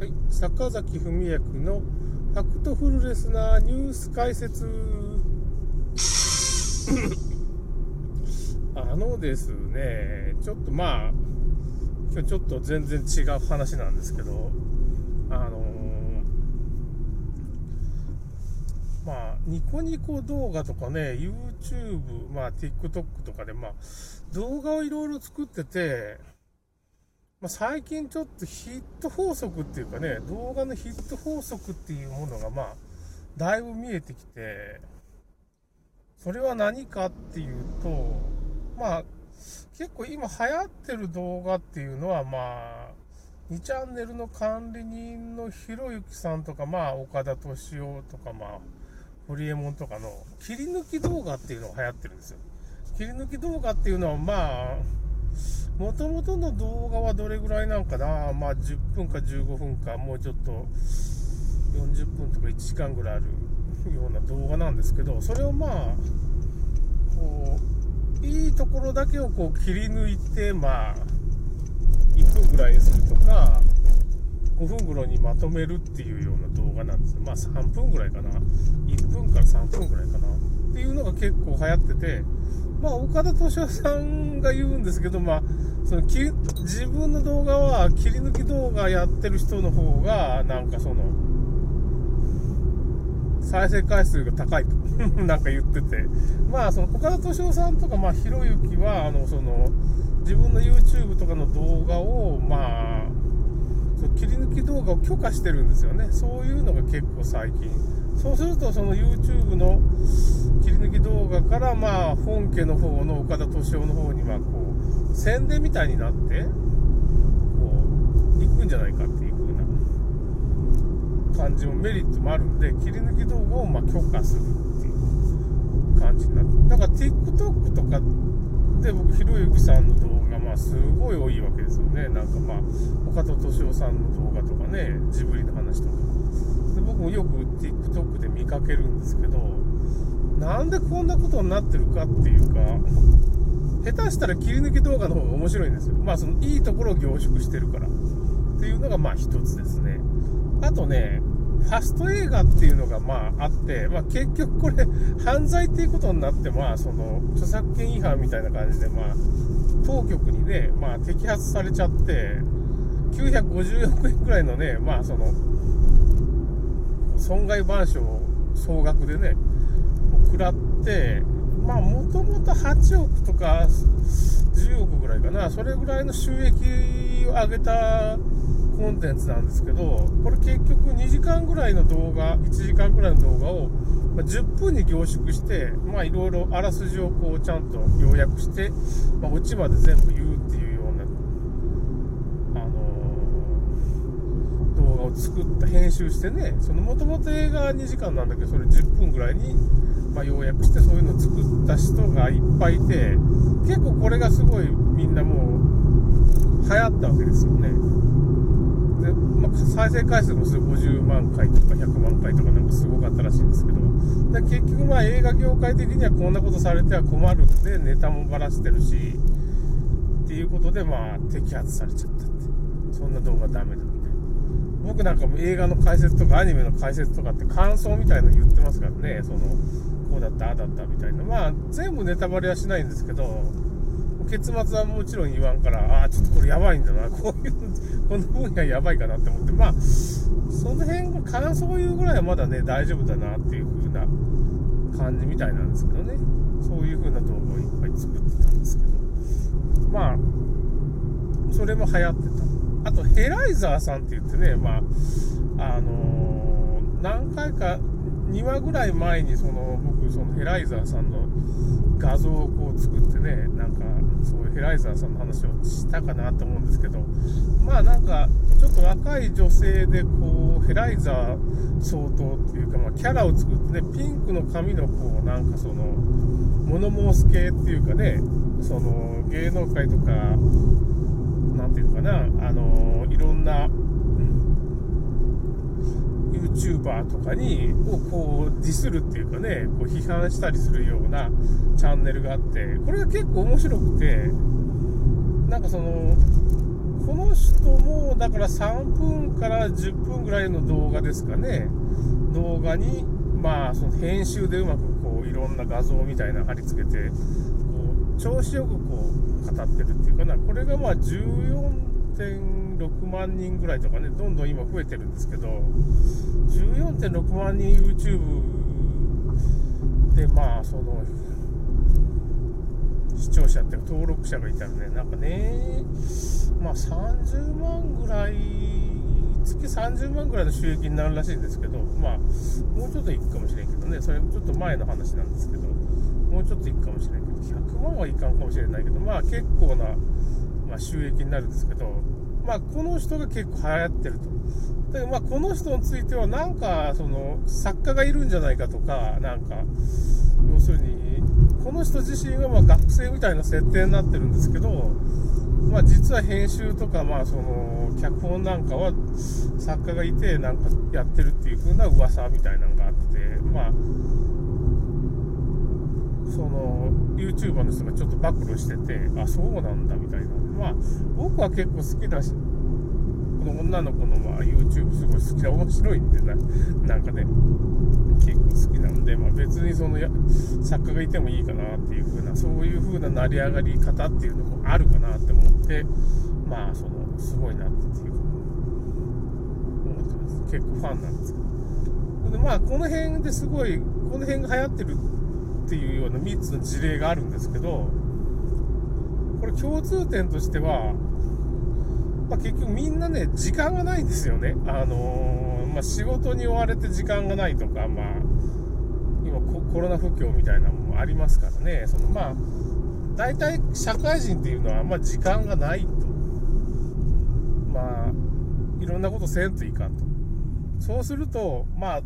はい、坂崎文也のファクトフルレスなニュース解説ですね、ちょっとまあ今日ちょっと全然違う話なんですけど、まあニコニコ動画とかね、 YouTube、まあ TikTok とかでまあ動画をいろいろ作ってて、まあ、最近ちょっとヒット法則っていうかね、動画のヒット法則っていうものがまあだいぶ見えてきて、それは何かっていうと、まあ結構今流行ってる動画っていうのは、まあ2チャンネルの管理人のひろゆきさんとか、まあ岡田斗司夫とか、まあホリエモンとかの切り抜き動画っていうのが流行ってるんですよ。切り抜き動画っていうのはまあもともとの動画はどれぐらいなんかな、まあ10分か15分か、もうちょっと40分とか1時間ぐらいあるような動画なんですけど、それをまあこういいところだけをこう切り抜いて、まあ1分ぐらいにするとか5分ぐらいにまとめるっていうような動画なんです。まあ3分ぐらいかな、1分から3分ぐらいかなっていうのが結構流行ってて、まあ岡田斗司夫さんが言うんですけど、まあその自分の動画は切り抜き動画やってる人の方がなんかその再生回数が高いとなんか言ってて、まあその岡田斗司夫さんとか、まあひろゆきはその自分の YouTube とかの動画をまあ切り抜き動画を許可してるんですよね。そういうのが結構最近。そうするとその YouTube の切り抜き動画からまあ本家の方の岡田斗司夫の方にまあこう宣伝みたいになってこう行くんじゃないかっていう風な感じもメリットもあるんで、切り抜き動画をまあ許可するっていう感じになって、だから TikTok とかで僕ひろゆきさんの動画まあすごい多いわけですよね。なんかまあ岡田斗司夫さんの動画とかね、ジブリの話とかで僕もよく TikTok で見かけるんですけど、なんでこんなことになってるかっていうか、下手したら切り抜き動画の方が面白いんですよ。まあそのいいところを凝縮してるからっていうのがまあ一つですね。あとね、ファスト映画っていうのがまああって、まあ、結局これ犯罪っていうことになって、まあその著作権違反みたいな感じでまあ当局にねまあ摘発されちゃって、950億円くらいのねまあその損害賠償総額でね食らって、まあもともと8億とか10億ぐらいかな、それぐらいの収益を上げたコンテンツなんですけど、これ結局2時間ぐらいの動画、1時間ぐらいの動画を10分に凝縮して、まあいろいろあらすじをこうちゃんと要約して、まあ、オチまで全部言うっていうような、動画を作った、編集してね、そのもともと映画2時間なんだけど、それ10分ぐらいに、まあ、要約して、そういうのを作った人がいっぱいいて、結構これがすごいみんなもう流行ったわけですよね。でまあ、再生回数も50万回とか100万回とかなんかすごかったらしいんですけど、で結局まあ映画業界的にはこんなことされては困るんで、ネタもばらしてるしっていうことでまあ摘発されちゃったって、そんな動画ダメだみたいな。僕なんかも映画の解説とかアニメの解説とかって感想みたいなの言ってますからね、そのこうだったああだったみたいな、まあ全部ネタバレはしないんですけど、結末はもちろん言わんから、ああちょっとこれやばいんだな、こういうこの分野やばいかなって思って、まあその辺が感想を言うぐらいはまだね大丈夫だなっていう風な感じみたいなんですけどね。そういう風な動画をいっぱい作ってたんですけど、まあそれも流行ってた。あとヘライザーさんって言ってね、まあ何回か2話ぐらい前にその僕そのヘライザーさんの画像をこう作ってね、なんかそういうヘライザーさんの話をしたかなと思うんですけど、まあなんかちょっと若い女性でこうヘライザー相当っていうか、まあキャラを作ってね、ピンクの髪のこうなんかその物申す系っていうかね、その芸能界とかなんていうかな、いろんなYouTuber とかにをこうディスるっていうかね、こう批判したりするようなチャンネルがあって、これが結構面白くて、なんかそのこの人もだから3分から10分ぐらいの動画ですかね、動画にまあその編集でうまくこういろんな画像みたいな貼り付けてこう調子よくこう語ってるっていうかな、これがまあ 14.6 万人ぐらいとかね、どんどん今増えてるんですけど、14.6 万人 YouTube でまあその視聴者っていうか登録者がいたらね、なんかね、まあ30万ぐらい、月30万ぐらいの収益になるらしいんですけど、まあもうちょっといくかもしれんけどね、それちょっと前の話なんですけど、もうちょっといくかもしれんけど、100万はいかんかもしれないけど、まあ結構な、まあ、収益になるんですけど、まあこの人が結構流行ってると。だからまあこの人についてはなんかその作家がいるんじゃないかとか、なんか要するにこの人自身はまあ学生みたいな設定になってるんですけど、まあ、実は編集とかまあその脚本なんかは作家がいてなんかやってるっていう風な噂みたいなのがあって、まあその YouTuber の人がちょっと暴露してて、あ、そうなんだみたいな。まあ僕は結構好きだし、この女の子のまあ YouTube すごい好きで面白いんで、なんかね結構好きなんで、まあ、別にその作家がいてもいいかなっていう風な、そういう風な成り上がり方っていうのもあるかなって思って、まあそのすごいなっていう思ってます。結構ファンなんですけど、でまあこの辺ですごい、この辺が流行ってるっていうような3つの事例があるんですけど、これ共通点としてはまあ、結局みんなね時間がないんですよね。まあ、仕事に追われて時間がないとか、まあ、今コロナ不況みたいなのもありますからね、そのまあ大体社会人っていうのはあんま時間がないと、まあいろんなことせんといかんと。そうするとまあ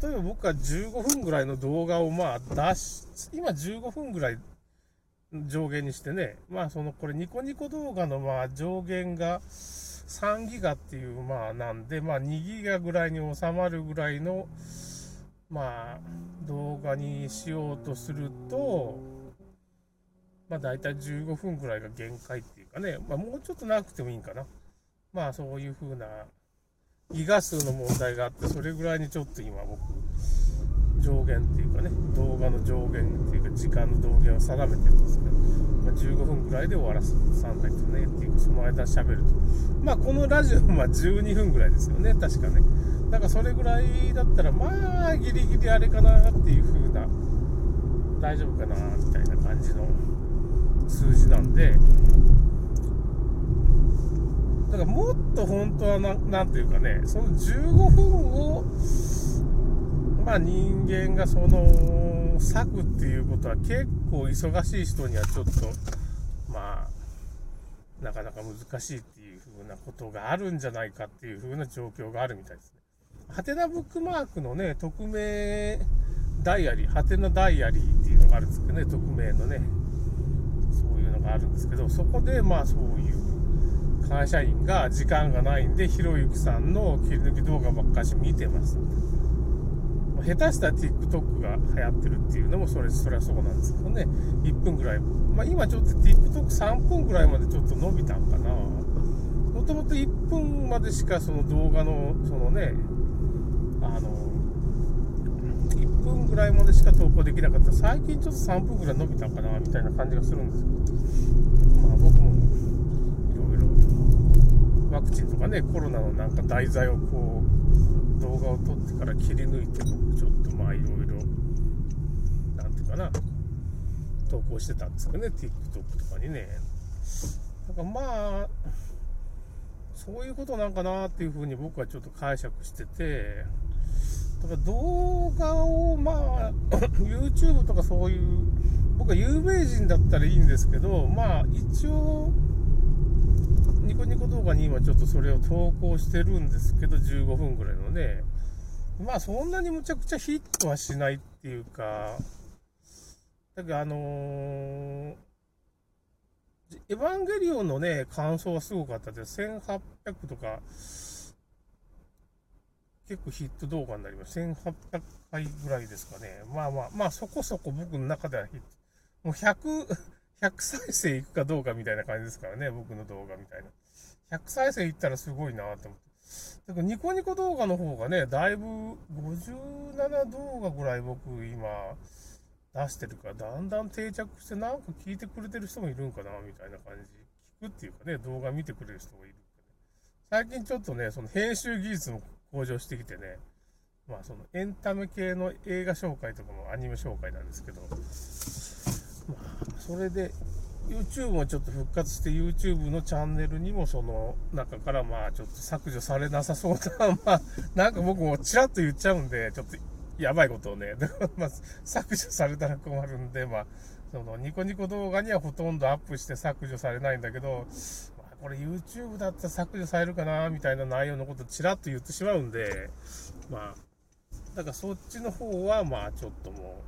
例えば僕は15分ぐらいの動画をまあ出し、今15分ぐらい上限にしてね、まあそのこれニコニコ動画のまあ上限が3ギガっていうまあなんで、まあ2ギガぐらいに収まるぐらいのまあ動画にしようとすると、まあだいたい15分ぐらいが限界っていうかね、まあもうちょっと長くてもいいんかな。まあそういう風なギガ数の問題があって、それぐらいにちょっと今僕上限っていうかね、動画の上限っていうか時間の上限を定めてるんですけど、まあ、15分ぐらいで終わらせさないとねっていうか、その間喋ると、まあこのラジオは12分ぐらいですよね確かね。だからそれぐらいだったらまあギリギリあれかなっていう風な、大丈夫かなみたいな感じの数字なんで、だからもっと本当はなんていうかね、その15分をまあ人間がその割くっていうことは結構忙しい人にはちょっとまあなかなか難しいっていう風なことがあるんじゃないかっていう風な状況があるみたいですね。ハテナブックマークのね匿名ダイアリー、ハテナダイアリーっていうのがあるんですけどね、匿名のねそういうのがあるんですけど、そこでまあそういう会社員が時間がないんで、ひろゆきさんの切り抜き動画ばっかし見てます。下手したら TikTok が流行ってるっていうのもそれはそうなんですけどね、1分ぐらい、まあ、今ちょっと TikTok3 分ぐらいまでちょっと伸びたんかな。もともと1分までしかその動画のそのね1分ぐらいまでしか投稿できなかった。最近ちょっと3分ぐらい伸びたんかなみたいな感じがするんですけど、まあ僕もいろいろワクチンとかね、コロナのなんか題材をこう動画を撮ってから切り抜いてもちょっとまあいろいろなんていうかな投稿してたんですけどね、 TikTok とかにね。だからまあそういうことなんかなっていうふうに僕はちょっと解釈してて、だから動画をまあYouTube とかそういう僕は有名人だったらいいんですけど、まあ一応ニコニコ動画に今ちょっとそれを投稿してるんですけど、15分ぐらいのね、まあそんなにむちゃくちゃヒットはしないっていうか、だからエヴァンゲリオンのね感想はすごかったです。1800とか結構ヒット動画になります。1800回ぐらいですかね。まあまあまあそこそこ僕の中ではヒット、もう100再生いくかどうかみたいな感じですからね、僕の動画みたいな。100再生いったらすごいなって思って。だからニコニコ動画の方がね、だいぶ57動画ぐらい僕今出してるから、だんだん定着してなんか聞いてくれてる人もいるんかなみたいな感じ。聞くっていうかね、動画見てくれる人もいる。最近ちょっとね、その編集技術も向上してきてね、まあそのエンタメ系の映画紹介とかもアニメ紹介なんですけど、まあそれで YouTube もちょっと復活して YouTube のチャンネルにもその中からまあちょっと削除されなさそうな、まあなんか僕もちらっと言っちゃうんで、ちょっとやばいことをね、まあ削除されたら困るんで、まあそのニコニコ動画にはほとんどアップして削除されないんだけど、これ YouTube だったら削除されるかなみたいな内容のことをちらっと言ってしまうんで、まあ、だからそっちの方はまあちょっとも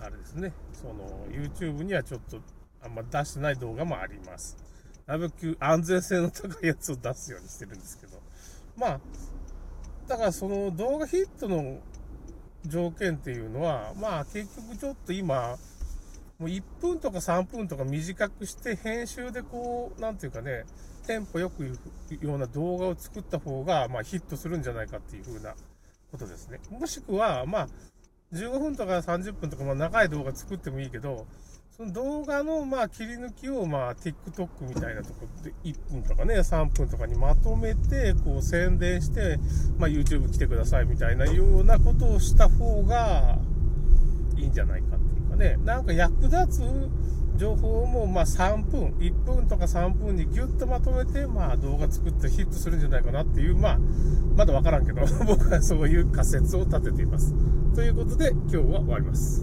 う、あれですね、その YouTube にはちょっとあんま出してない動画もあります。なるべく安全性の高いやつを出すようにしてるんですけど、まあ、だからその動画ヒットの条件っていうのは、まあ結局ちょっと今、もう1分とか3分とか短くして編集でこうなんていうかねテンポよくいうような動画を作った方がまあヒットするんじゃないかっていう風なことですね。もしくはまあ15分とか30分とかまあ長い動画作ってもいいけど、その動画のまあ切り抜きをまあ TikTok みたいなところで1分とかね3分とかにまとめてこう宣伝してまあ YouTube 来てくださいみたいなようなことをした方がいいんじゃないかっていうかね、なんか役立つ情報もまあ3分、1分とか3分にギュッとまとめてまあ動画作ってヒットするんじゃないかなっていう、まあまだ分からんけど僕はそういう仮説を立てています。ということで今日は終わります。